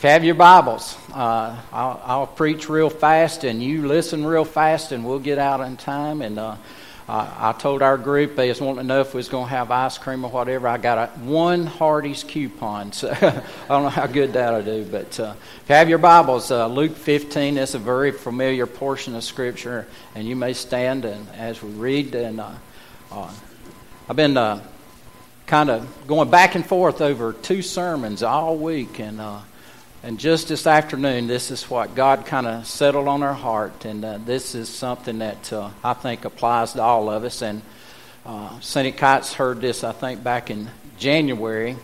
If you have your Bibles, I'll preach real fast and you listen real fast and we'll get out in time. And I told our group, they just wanted to know if we was going to have ice cream or whatever. I got one Hardee's coupon, so I don't know how good that'll do. But if you have your Bibles, Luke 15 is a very familiar portion of Scripture. And you may stand and as we read. And I've been kind of going back and forth over two sermons all week. And just this afternoon, this is what God kind of settled on our heart. And this is something that I think applies to all of us. And Scenic Heights heard this, I think, back in January.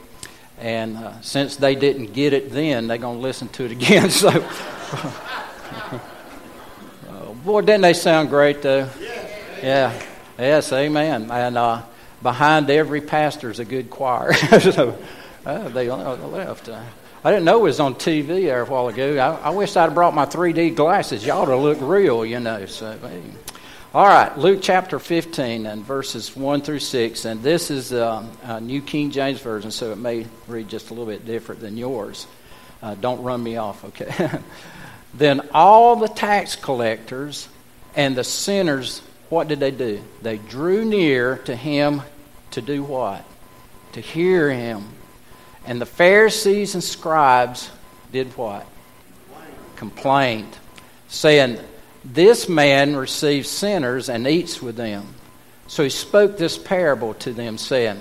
And since they didn't get it then, they're going to listen to it again. So, boy, didn't they sound great, though? Yeah. Yes, amen. And behind every pastor is a good choir. So they left. I didn't know it was on TV there a while ago. I wish I'd have brought my 3D glasses. Y'all to look real, you know. So, hey. All right, Luke chapter 15 and verses 1 through 6. And this is a New King James Version, so it may read just a little bit different than yours. Don't run me off, okay? Then all the tax collectors and the sinners, what did they do? They drew near to him to do what? To hear him. And the Pharisees and scribes did what? Complained, saying, "This man receives sinners and eats with them." So he spoke this parable to them, saying,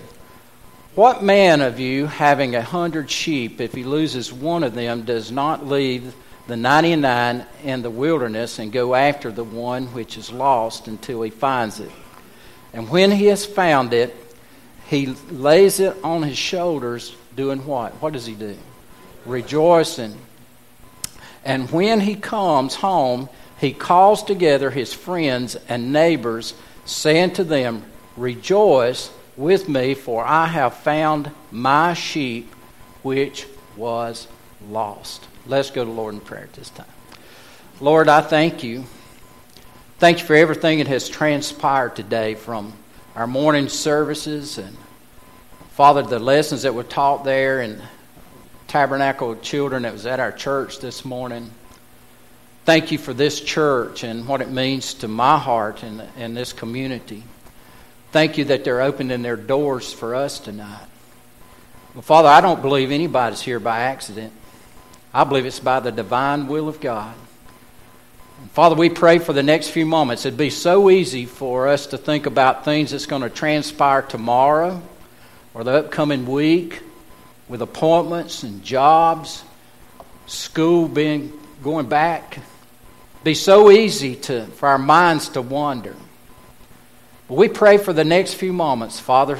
"What man of you, having 100 sheep, if he loses one of them, does not leave the 99 in the wilderness and go after the one which is lost until he finds it? And when he has found it, he lays it on his shoulders." Doing what? What does he do? Rejoicing. And when he comes home, he calls together his friends and neighbors, saying to them, "Rejoice with me, for I have found my sheep which was lost." Let's go to the Lord in prayer at this time. Lord, I thank you. Thank you for everything that has transpired today from our morning services and Father, the lessons that were taught there and Tabernacle Children that was at our church this morning. Thank you for this church and what it means to my heart and this community. Thank you that they're opening their doors for us tonight. Well, Father, I don't believe anybody's here by accident. I believe it's by the divine will of God. And Father, we pray for the next few moments. It'd be so easy for us to think about things that's going to transpire tomorrow, or the upcoming week, with appointments and jobs, school going back. It'd be so easy for our minds to wander. But we pray for the next few moments, Father,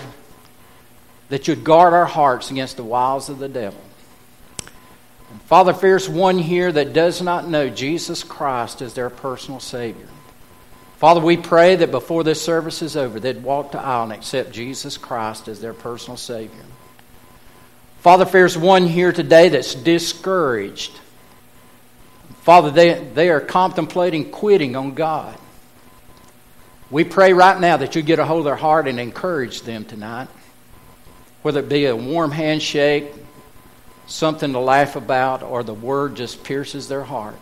that you'd guard our hearts against the wiles of the devil. And Father, if there's one here that does not know Jesus Christ as their personal Savior, Father, we pray that before this service is over, they'd walk the aisle and accept Jesus Christ as their personal Savior. Father, if there's one here today that's discouraged, Father, they are contemplating quitting on God, we pray right now that you get a hold of their heart and encourage them tonight, whether it be a warm handshake, something to laugh about, or the word just pierces their heart.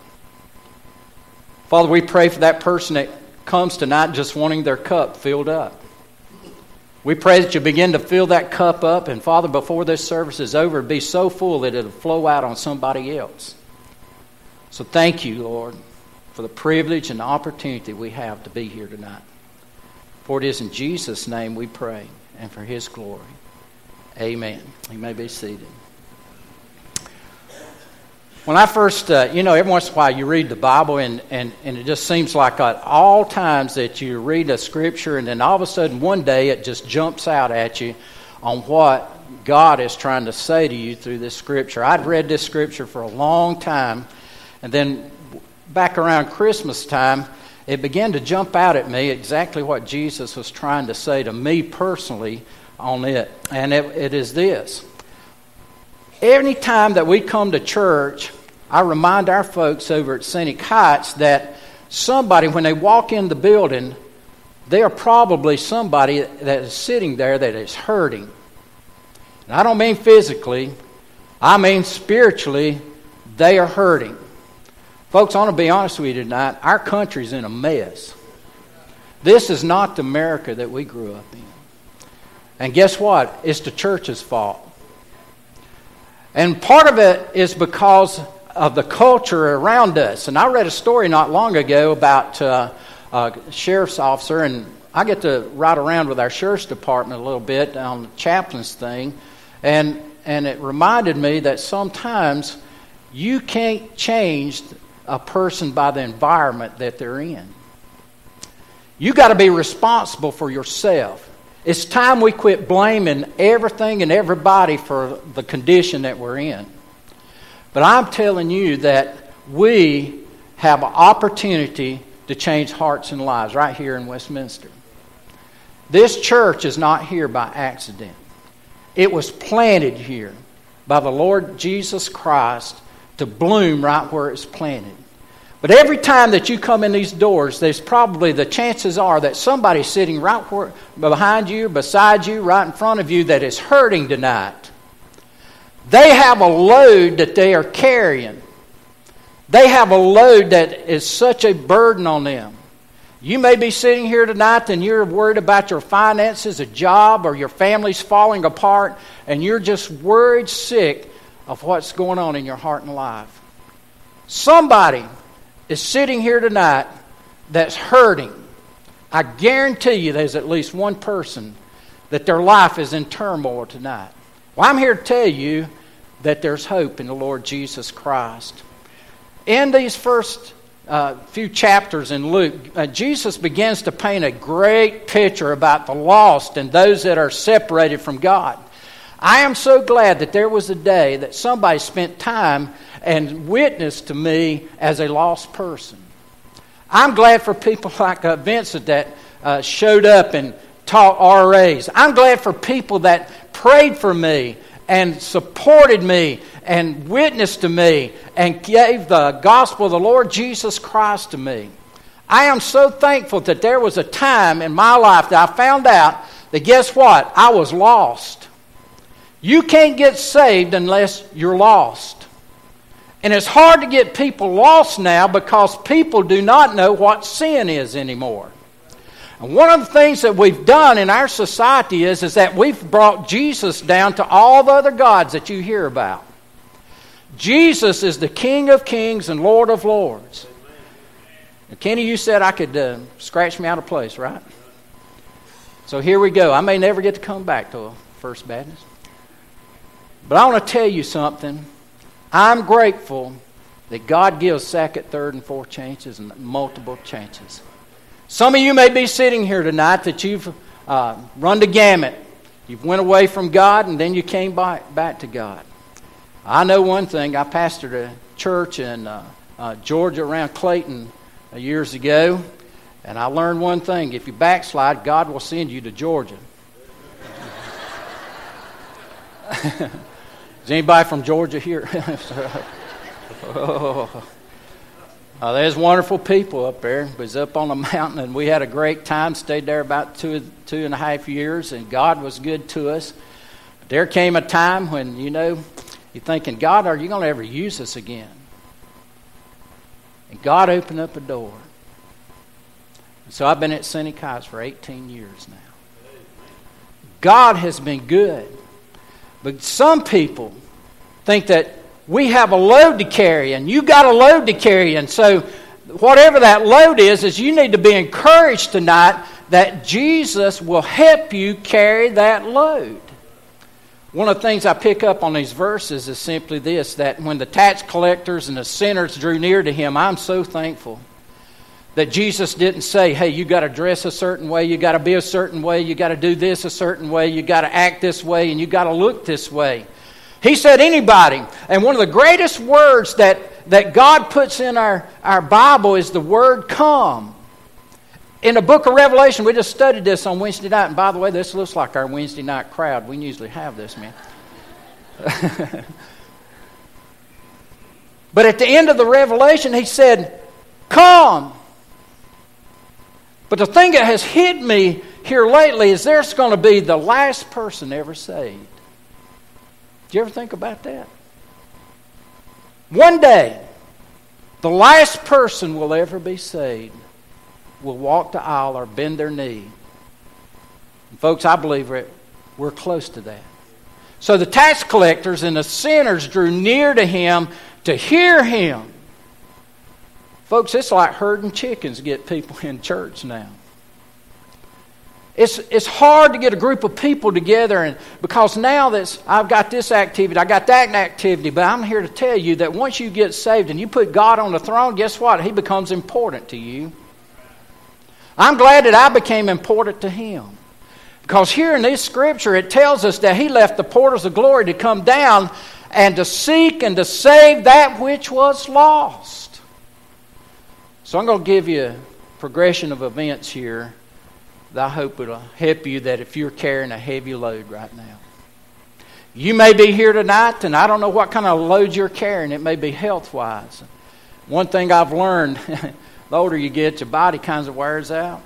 Father, we pray for that person that comes tonight just wanting their cup filled up. We pray that you begin to fill that cup up, and Father, before this service is over, it'll be so full that it'll flow out on somebody else. So thank you, Lord, for the privilege and the opportunity we have to be here tonight. For it is in Jesus' name we pray, and for his glory. Amen. You may be seated. When I first, every once in a while you read the Bible and it just seems like at all times that you read a scripture and then all of a sudden one day it just jumps out at you on what God is trying to say to you through this scripture. I'd read this scripture for a long time, and then back around Christmas time it began to jump out at me exactly what Jesus was trying to say to me personally on it. And it is this. Any time that we come to church, I remind our folks over at Scenic Heights that somebody, when they walk in the building, they are probably somebody that is sitting there that is hurting. And I don't mean physically. I mean spiritually They are hurting. Folks, I want to be honest with you tonight. Our country's in a mess. This is not the America that we grew up in. And guess what? It's the church's fault. And part of it is because of the culture around us. And I read a story not long ago about a sheriff's officer, and I get to ride around with our sheriff's department a little bit on the chaplain's thing, and it reminded me that sometimes you can't change a person by the environment that they're in. You got to be responsible for yourself. It's time we quit blaming everything and everybody for the condition that we're in. But I'm telling you that we have an opportunity to change hearts and lives right here in Westminster. This church is not here by accident. It was planted here by the Lord Jesus Christ to bloom right where it's planted. But every time that you come in these doors, there's probably the chances are that somebody's sitting right where, behind you, beside you, right in front of you that is hurting tonight. They have a load that they are carrying. They have a load that is such a burden on them. You may be sitting here tonight and you're worried about your finances, a job, or your family's falling apart, and you're just worried sick of what's going on in your heart and life. Somebody is sitting here tonight that's hurting. I guarantee you there's at least one person that their life is in turmoil tonight. Well, I'm here to tell you that there's hope in the Lord Jesus Christ. In these first few chapters in Luke, Jesus begins to paint a great picture about the lost and those that are separated from God. I am so glad that there was a day that somebody spent time and witnessed to me as a lost person. I'm glad for people like Vincent that showed up and taught RAs. I'm glad for people that prayed for me and supported me and witnessed to me and gave the gospel of the Lord Jesus Christ to me. I am so thankful that there was a time in my life that I found out that, guess what? I was lost. You can't get saved unless you're lost. And it's hard to get people lost now because people do not know what sin is anymore. And one of the things that we've done in our society is that we've brought Jesus down to all the other gods that you hear about. Jesus is the King of Kings and Lord of Lords. Now, Kenny, you said I could scratch me out of place, right? So here we go. I may never get to come back to a First Baptist. But I want to tell you something. I'm grateful that God gives second, third, and fourth chances and multiple chances. Some of you may be sitting here tonight that you've run the gamut. You've went away from God and then you came back to God. I know one thing. I pastored a church in Georgia around Clayton years ago, and I learned one thing. If you backslide, God will send you to Georgia. Is anybody from Georgia here? Oh. There's wonderful people up there. It was up on a mountain, and we had a great time. Stayed there about two and a half years, and God was good to us. But there came a time when, you know, you're thinking, God, are you going to ever use us again? And God opened up a door. And so I've been at Scenic Heights for 18 years now. God has been good. But some people think that we have a load to carry, and you got a load to carry, and so whatever that load is you need to be encouraged tonight that Jesus will help you carry that load. One of the things I pick up on these verses is simply this, that when the tax collectors and the sinners drew near to him, I'm so thankful that Jesus didn't say, hey, you got to dress a certain way, you got to be a certain way, you got to do this a certain way, you got to act this way, and you got to look this way. He said anybody. And one of the greatest words that God puts in our Bible is the word come. In the book of Revelation, we just studied this on Wednesday night. And by the way, this looks like our Wednesday night crowd. We usually have this, man. But at the end of the Revelation, he said, come. But the thing that has hit me here lately is there's going to be the last person ever saved. Did you ever think about that? One day, the last person will ever be saved will walk the aisle or bend their knee. And folks, I believe we're close to that. So the tax collectors and the sinners drew near to him to hear him. Folks, it's like herding chickens to get people in church now. It's hard to get a group of people together, and because now that's I've got this activity, I got that activity, but I'm here to tell you that once you get saved and you put God on the throne, guess what? He becomes important to you. I'm glad that I became important to him. Because here in this scripture it tells us that he left the portals of glory to come down and to seek and to save that which was lost. So I'm going to give you a progression of events here that I hope will help you, that if you're carrying a heavy load right now. You may be here tonight and I don't know what kind of load you're carrying. It may be health-wise. One thing I've learned, the older you get, your body kind of wears out.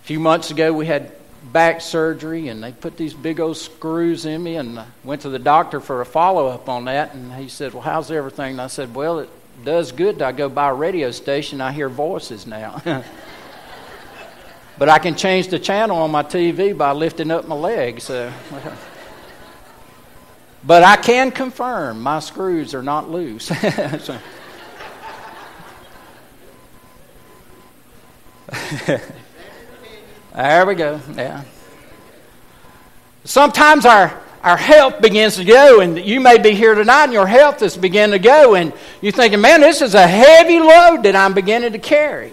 A few months ago we had back surgery, and they put these big old screws in me, and I went to the doctor for a follow-up on that, and he said, well, how's everything? And I said, well, it does good. I go by a radio station, I hear voices now. But I can change the channel on my TV by lifting up my leg. So. But I can confirm my screws are not loose. So. There we go, yeah. Sometimes our health begins to go, and you may be here tonight and your health is beginning to go, and you're thinking, man, this is a heavy load that I'm beginning to carry.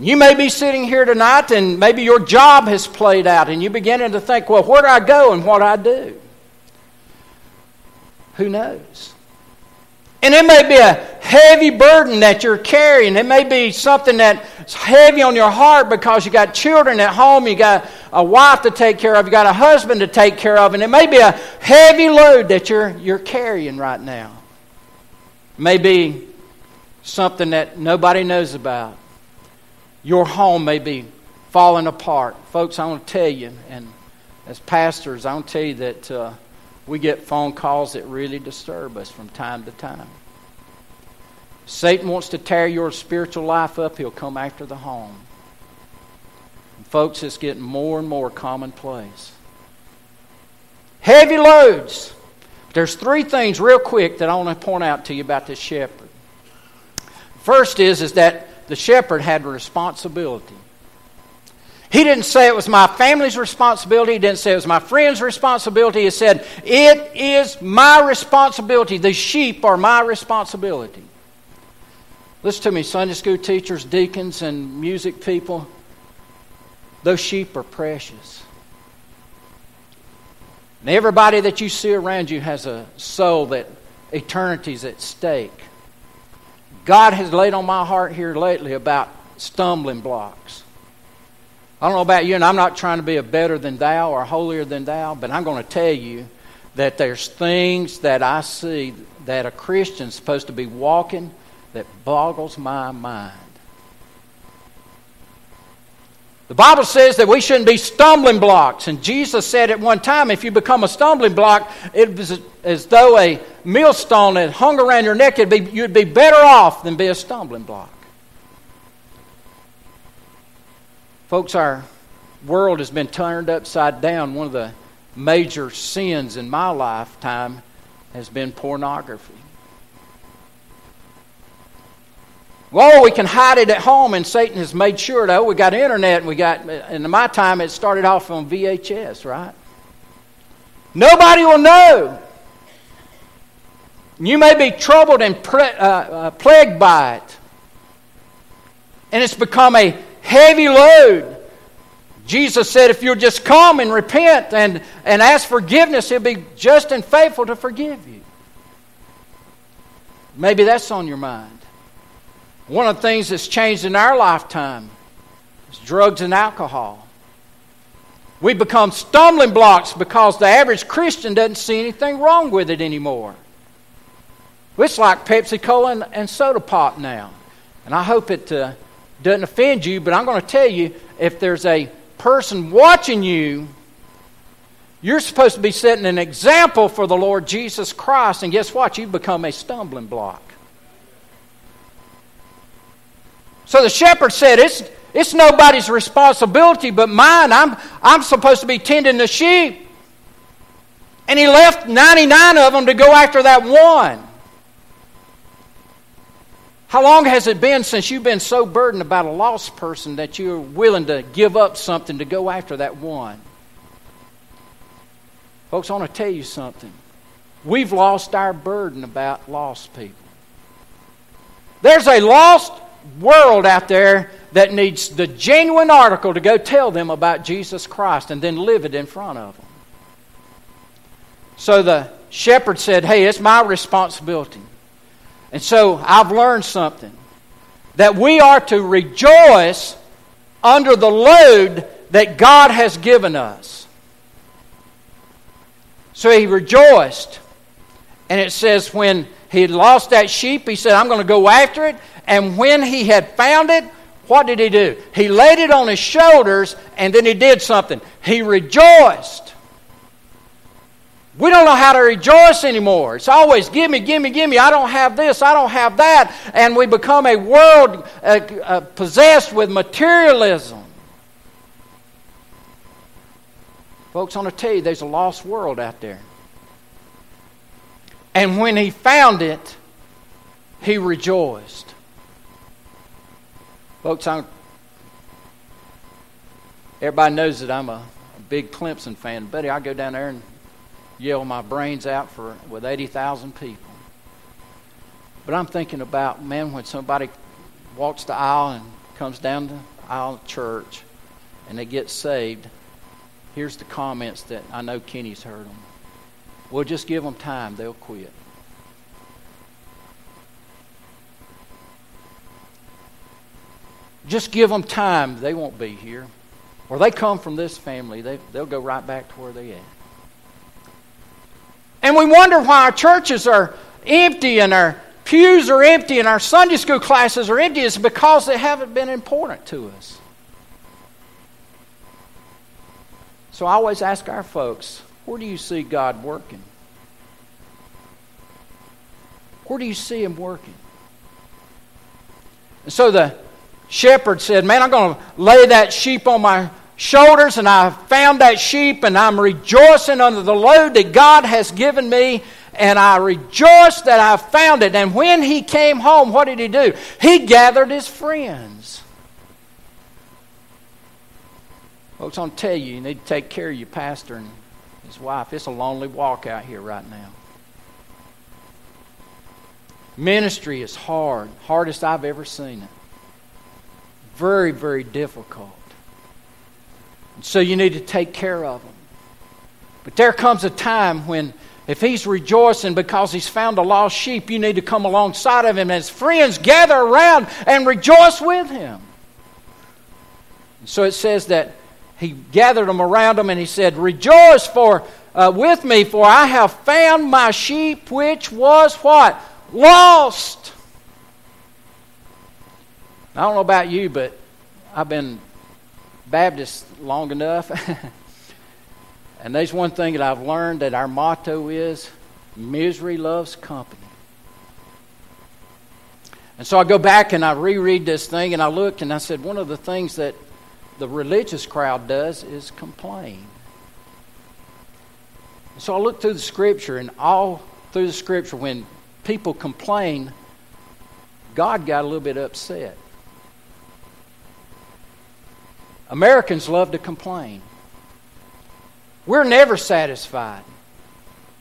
You may be sitting here tonight and maybe your job has played out, and you're beginning to think, well, where do I go and what do I do? Who knows? And it may be a heavy burden that you're carrying. It may be something that's heavy on your heart because you got children at home, you got a wife to take care of, you got a husband to take care of, and it may be a heavy load that you're carrying right now. It may be something that nobody knows about. Your home may be falling apart. Folks, I want to tell you, and as pastors, I want to tell you that we get phone calls that really disturb us from time to time. Satan wants to tear your spiritual life up. He'll come after the home. And folks, it's getting more and more commonplace. Heavy loads. There's three things real quick that I want to point out to you about this shepherd. First is that the shepherd had a responsibility. He didn't say it was my family's responsibility. He didn't say it was my friend's responsibility. He said, it is my responsibility. The sheep are my responsibility. Listen to me, Sunday school teachers, deacons, and music people. Those sheep are precious. And everybody that you see around you has a soul that eternity's at stake. God has laid on my heart here lately about stumbling blocks. I don't know about you, and I'm not trying to be a better than thou or holier than thou, but I'm going to tell you that there's things that I see that a Christian's supposed to be walking that boggles my mind. The Bible says that we shouldn't be stumbling blocks, and Jesus said at one time, if you become a stumbling block, it was as though a millstone that hung around your neck, you'd be better off than be a stumbling block. Folks, our world has been turned upside down. One of the major sins in my lifetime has been pornography. Well, we can hide it at home, and Satan has made sure that we got internet, and in my time it started off on VHS, right? Nobody will know. You may be troubled and plagued by it. And it's become a heavy load. Jesus said if you'll just come and repent and ask forgiveness, he'll be just and faithful to forgive you. Maybe that's on your mind. One of the things that's changed in our lifetime is drugs and alcohol. We become stumbling blocks because the average Christian doesn't see anything wrong with it anymore. It's like Pepsi-Cola and soda pop now. And I hope it doesn't offend you, but I'm going to tell you, if there's a person watching you You're supposed to be setting an example for the Lord Jesus Christ, and guess what? You become a stumbling block. So the shepherd said, it's nobody's responsibility but mine. I'm supposed to be tending the sheep. And he left 99 of them to go after that one. How long has it been since you've been so burdened about a lost person that you're willing to give up something to go after that one? Folks, I want to tell you something. We've lost our burden about lost people. There's a lost world out there that needs the genuine article to go tell them about Jesus Christ and then live it in front of them. So the shepherd said, hey, it's my responsibility. And so I've learned something, that we are to rejoice under the load that God has given us. So he rejoiced. And it says when he lost that sheep, he said, I'm going to go after it. And when he had found it, what did he do? He laid it on his shoulders, and then he did something. He rejoiced. We don't know how to rejoice anymore. It's always, give me, give me, give me. I don't have this. I don't have that. And we become a world possessed with materialism. Folks, I want to tell you, there's a lost world out there. And when he found it, he rejoiced. Folks, everybody knows that I'm a big Clemson fan. Buddy, I go down there and yell my brains out with 80,000 people. But I'm thinking about, man, when somebody walks the aisle and comes down the aisle of church and they get saved, here's the comments that I know Kenny's heard them. Well, just give them time. They'll quit. Just give them time. They won't be here. Or they come from this family. They'll go right back to where they at. And we wonder why our churches are empty and our pews are empty and our Sunday school classes are empty. It's because they haven't been important to us. So I always ask our folks, where do you see God working? Where do you see Him working? And so the shepherd said, man, I'm going to lay that sheep on my shoulders, and I found that sheep, and I'm rejoicing under the load that God has given me, and I rejoice that I found it. And when he came home, what did he do? He gathered his friends. Folks, I'm telling you, you need to take care of your pastor and his wife. It's a lonely walk out here right now. Ministry is hard, hardest I've ever seen it. Very, very difficult. So you need to take care of him. But there comes a time when, if he's rejoicing because he's found a lost sheep, you need to come alongside of him as friends, gather around and rejoice with him. And so it says that he gathered them around him and he said, rejoice with me, for I have found my sheep which was what? Lost. I don't know about you, but I've been Baptist long enough. And there's one thing that I've learned, that our motto is, misery loves company. And so I go back and I reread this thing, and I looked and I said, one of the things that the religious crowd does is complain. And so I looked through the scripture, and all through the scripture, when people complain, God got a little bit upset. Americans love to complain. We're never satisfied,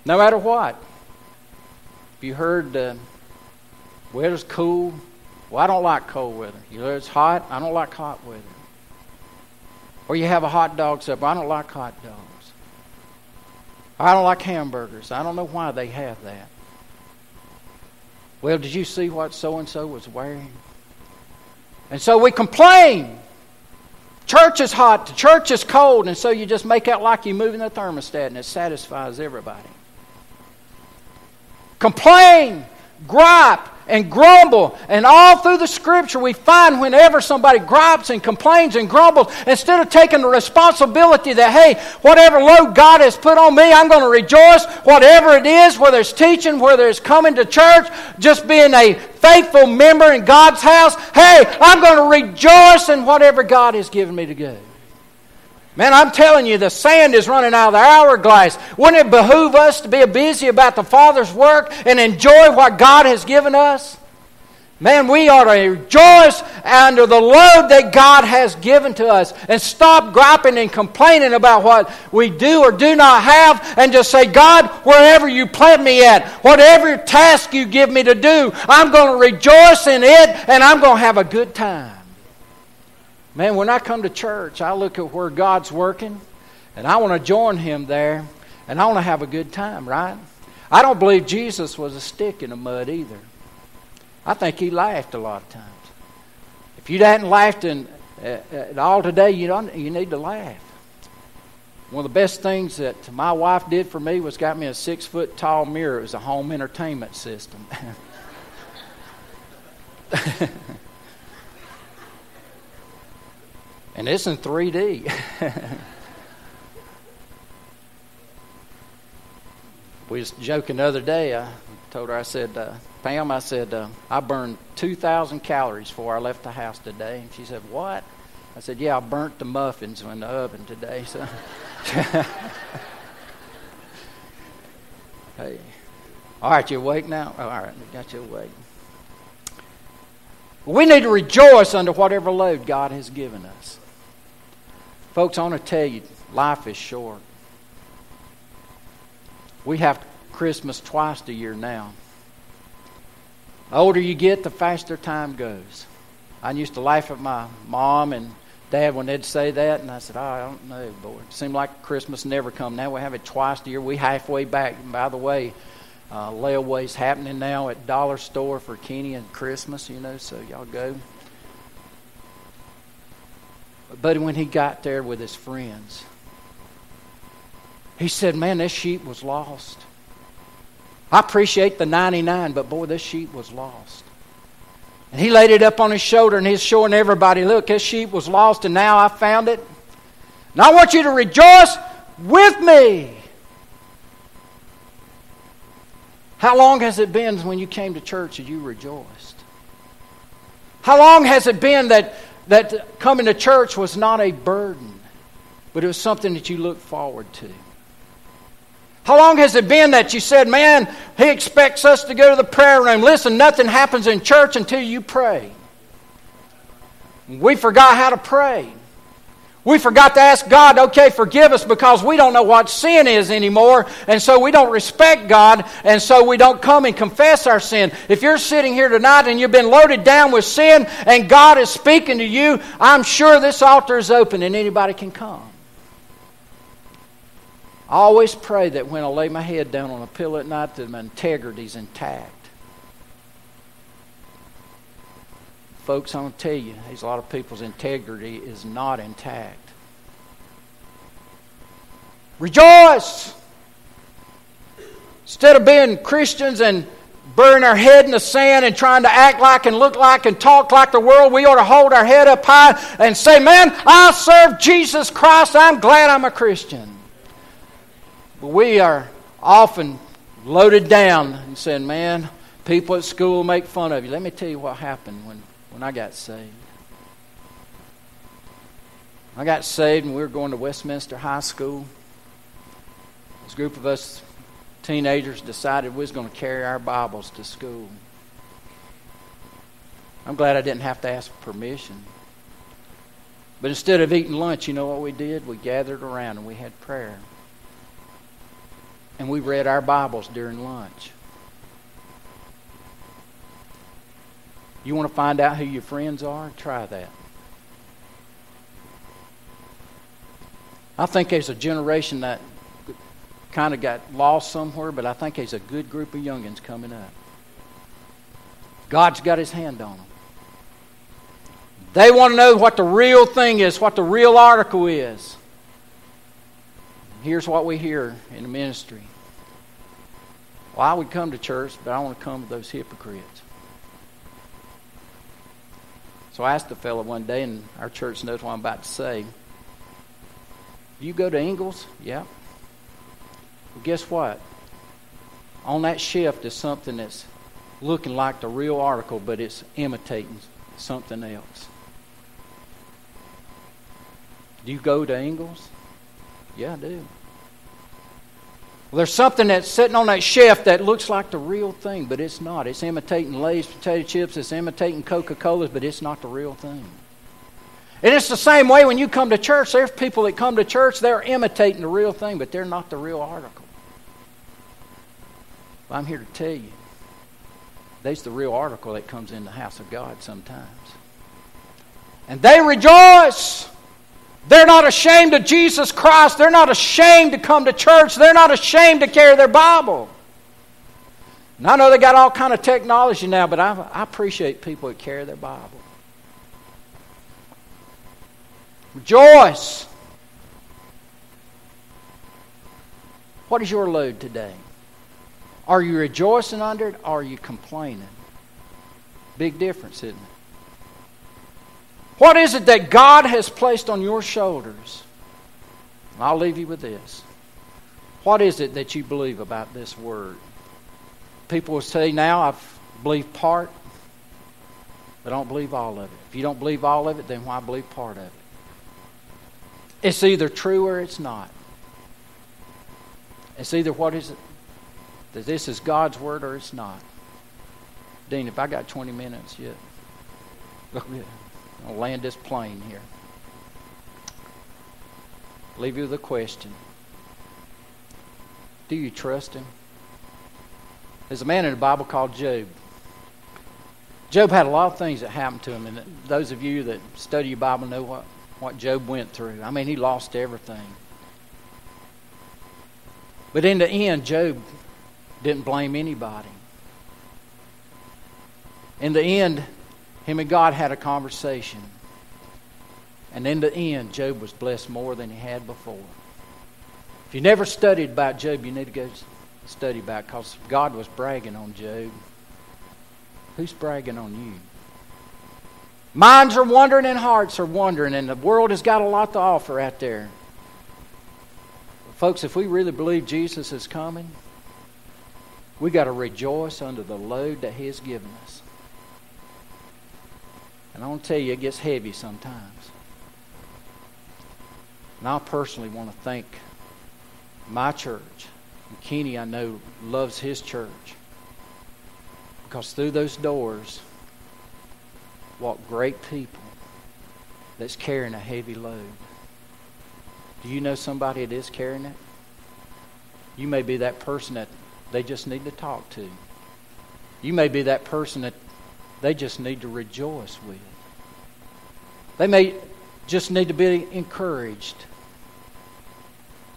no matter what. If you heard the weather's cool, well, I don't like cold weather. You know, it's hot, I don't like hot weather. Or you have a hot dog supper, I don't like hot dogs. I don't like hamburgers. I don't know why they have that. Well, did you see what so-and-so was wearing? And so we complain. Church is hot, the church is cold, and so you just make out like you're moving the thermostat and it satisfies everybody. Complain, gripe, and grumble. And all through the Scripture we find whenever somebody gripes and complains and grumbles, instead of taking the responsibility that, hey, whatever load God has put on me, I'm going to rejoice. Whatever it is, whether it's teaching, whether it's coming to church, just being a faithful member in God's house, hey, I'm going to rejoice in whatever God has given me to do. Man, I'm telling you, the sand is running out of the hourglass. Wouldn't it behoove us to be busy about the Father's work and enjoy what God has given us? Man, we ought to rejoice under the load that God has given to us and stop griping and complaining about what we do or do not have and just say, God, wherever you plant me at, whatever task you give me to do, I'm going to rejoice in it and I'm going to have a good time. Man, when I come to church, I look at where God's working, and I want to join Him there, and I want to have a good time, right? I don't believe Jesus was a stick in the mud either. I think He laughed a lot of times. If you hadn't laughed at all today, you need to laugh. One of the best things that my wife did for me was got me a 6-foot-tall mirror. It was a home entertainment system. And it's in 3D. We was joking the other day. I told her, I said, Pam, I said, I burned 2,000 calories before I left the house today. And she said, what? I said, yeah, I burnt the muffins in the oven today. So, hey, all right, you awake now? All right, we got you awake. We need to rejoice under whatever load God has given us. Folks, I want to tell you, life is short. We have Christmas twice a year now. The older you get, the faster time goes. I used to laugh at my mom and dad when they'd say that, and I said, oh, I don't know, boy. It seemed like Christmas never come. Now we have it twice a year. We halfway back. And by the way, layaway's happening now at Dollar Store for Kenny and Christmas, so y'all go. But when he got there with his friends, he said, man, this sheep was lost. I appreciate the 99, but boy, this sheep was lost. And he laid it up on his shoulder, and he's showing everybody, look, this sheep was lost, and now I found it. And I want you to rejoice with me. How long has it been when you came to church and you rejoiced? How long has it been that coming to church was not a burden, but it was something that you looked forward to? How long has it been that you said, man, he expects us to go to the prayer room. Listen, nothing happens in church until you pray. We forgot how to pray. We forgot to ask God, okay, forgive us because we don't know what sin is anymore. And so we don't respect God. And so we don't come and confess our sin. If you're sitting here tonight and you've been loaded down with sin and God is speaking to you, I'm sure this altar is open and anybody can come. I always pray that when I lay my head down on a pillow at night that my integrity's intact. Folks, I'm going to tell you, there's a lot of people's integrity is not intact. Rejoice! Instead of being Christians and burying our head in the sand and trying to act like and look like and talk like the world, we ought to hold our head up high and say, man, I serve Jesus Christ. I'm glad I'm a Christian. But we are often loaded down and saying, man, people at school make fun of you. Let me tell you what happened when I got saved. I got saved and we were going to Westminster High School. This group of us teenagers decided we was going to carry our Bibles to school. I'm glad I didn't have to ask permission. But instead of eating lunch, you know what we did? We gathered around and we had prayer. And we read our Bibles during lunch. You want to find out who your friends are? Try that. I think there's a generation that kind of got lost somewhere, but I think there's a good group of youngins coming up. God's got His hand on them. They want to know what the real thing is, what the real article is. Here's what we hear in the ministry. Well, I would come to church, but I want to come with those hypocrites. So I asked the fellow one day, and our church knows what I'm about to say, do you go to Ingalls? Yeah. Well, guess what? On that shift is something that's looking like the real article, but it's imitating something else. Do you go to Ingalls? Yeah, I do. Well, there's something that's sitting on that shelf that looks like the real thing, but it's not. It's imitating Lay's potato chips. It's imitating Coca-Colas, but it's not the real thing. And it's the same way when you come to church. There's people that come to church, they're imitating the real thing, but they're not the real article. Well, I'm here to tell you, that's the real article that comes in the house of God sometimes. And they rejoice. They're not ashamed of Jesus Christ. They're not ashamed to come to church. They're not ashamed to carry their Bible. And I know they got all kind of technology now, but I appreciate people that carry their Bible. Rejoice. What is your load today? Are you rejoicing under it, or are you complaining? Big difference, isn't it? What is it that God has placed on your shoulders? And I'll leave you with this. What is it that you believe about this word? People will say now, I believe part, but I don't believe all of it. If you don't believe all of it, then why believe part of it? It's either true or it's not. It's either what is it, that this is God's word or it's not. Dean, if I got 20 minutes yet, look at it. I'll land this plane here. Leave you with a question. Do you trust him? There's a man in the Bible called Job. Job had a lot of things that happened to him, and those of you that study your Bible know what Job went through. I mean, he lost everything. But in the end, Job didn't blame anybody. In the end, him and God had a conversation. And in the end, Job was blessed more than he had before. If you never studied about Job, you need to go study about it, because God was bragging on Job. Who's bragging on you? Minds are wandering and hearts are wandering, and the world has got a lot to offer out there. But folks, if we really believe Jesus is coming, we got to rejoice under the load that he has given us. And I want to tell you, it gets heavy sometimes. And I personally want to thank my church. And Kenny, I know, loves his church. Because through those doors walk great people that's carrying a heavy load. Do you know somebody that is carrying it? You may be that person that they just need to talk to. You may be that person that they just need to rejoice with. They may just need to be encouraged.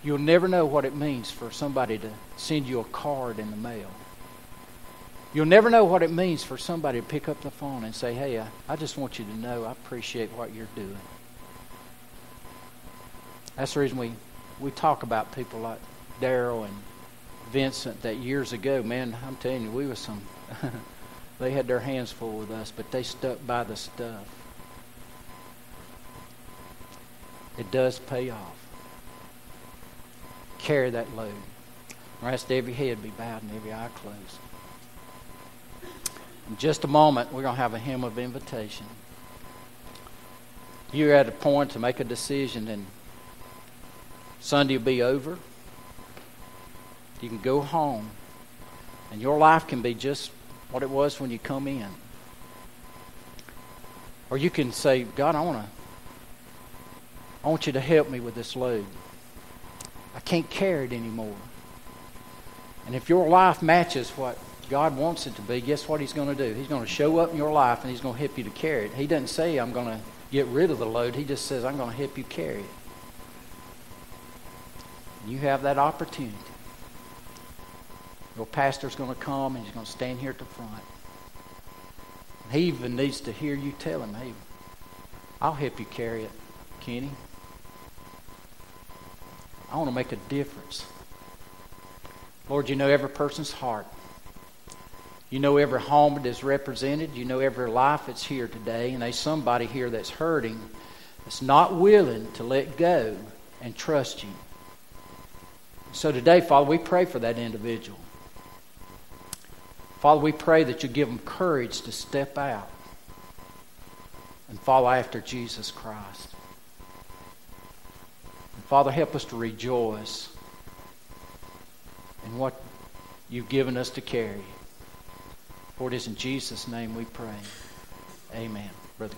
You'll never know what it means for somebody to send you a card in the mail. You'll never know what it means for somebody to pick up the phone and say, hey, I just want you to know I appreciate what you're doing. That's the reason we talk about people like Daryl and Vincent that years ago, man, I'm telling you, we were some... They had their hands full with us, but they stuck by the stuff. It does pay off. Carry that load. Rest every head be bowed and every eye closed. In just a moment, we're going to have a hymn of invitation. You're at a point to make a decision, and Sunday will be over. You can go home, and your life can be just what it was when you come in. Or you can say, God, I want you to help me with this load. I can't carry it anymore. And if your life matches what God wants it to be, guess what he's going to do? He's going to show up in your life, and he's going to help you to carry it. He doesn't say, I'm going to get rid of the load. He just says, I'm going to help you carry it. And you have that opportunity. Your pastor's going to come, and he's going to stand here at the front. He even needs to hear you tell him, hey, I'll help you carry it, Kenny. I want to make a difference. Lord, you know every person's heart. You know every home that is represented. You know every life that's here today. And there's somebody here that's hurting, that's not willing to let go and trust you. So today, Father, we pray for that individual. Father, we pray that you give them courage to step out and follow after Jesus Christ. And Father, help us to rejoice in what you've given us to carry. For it is in Jesus' name we pray. Amen. Brother.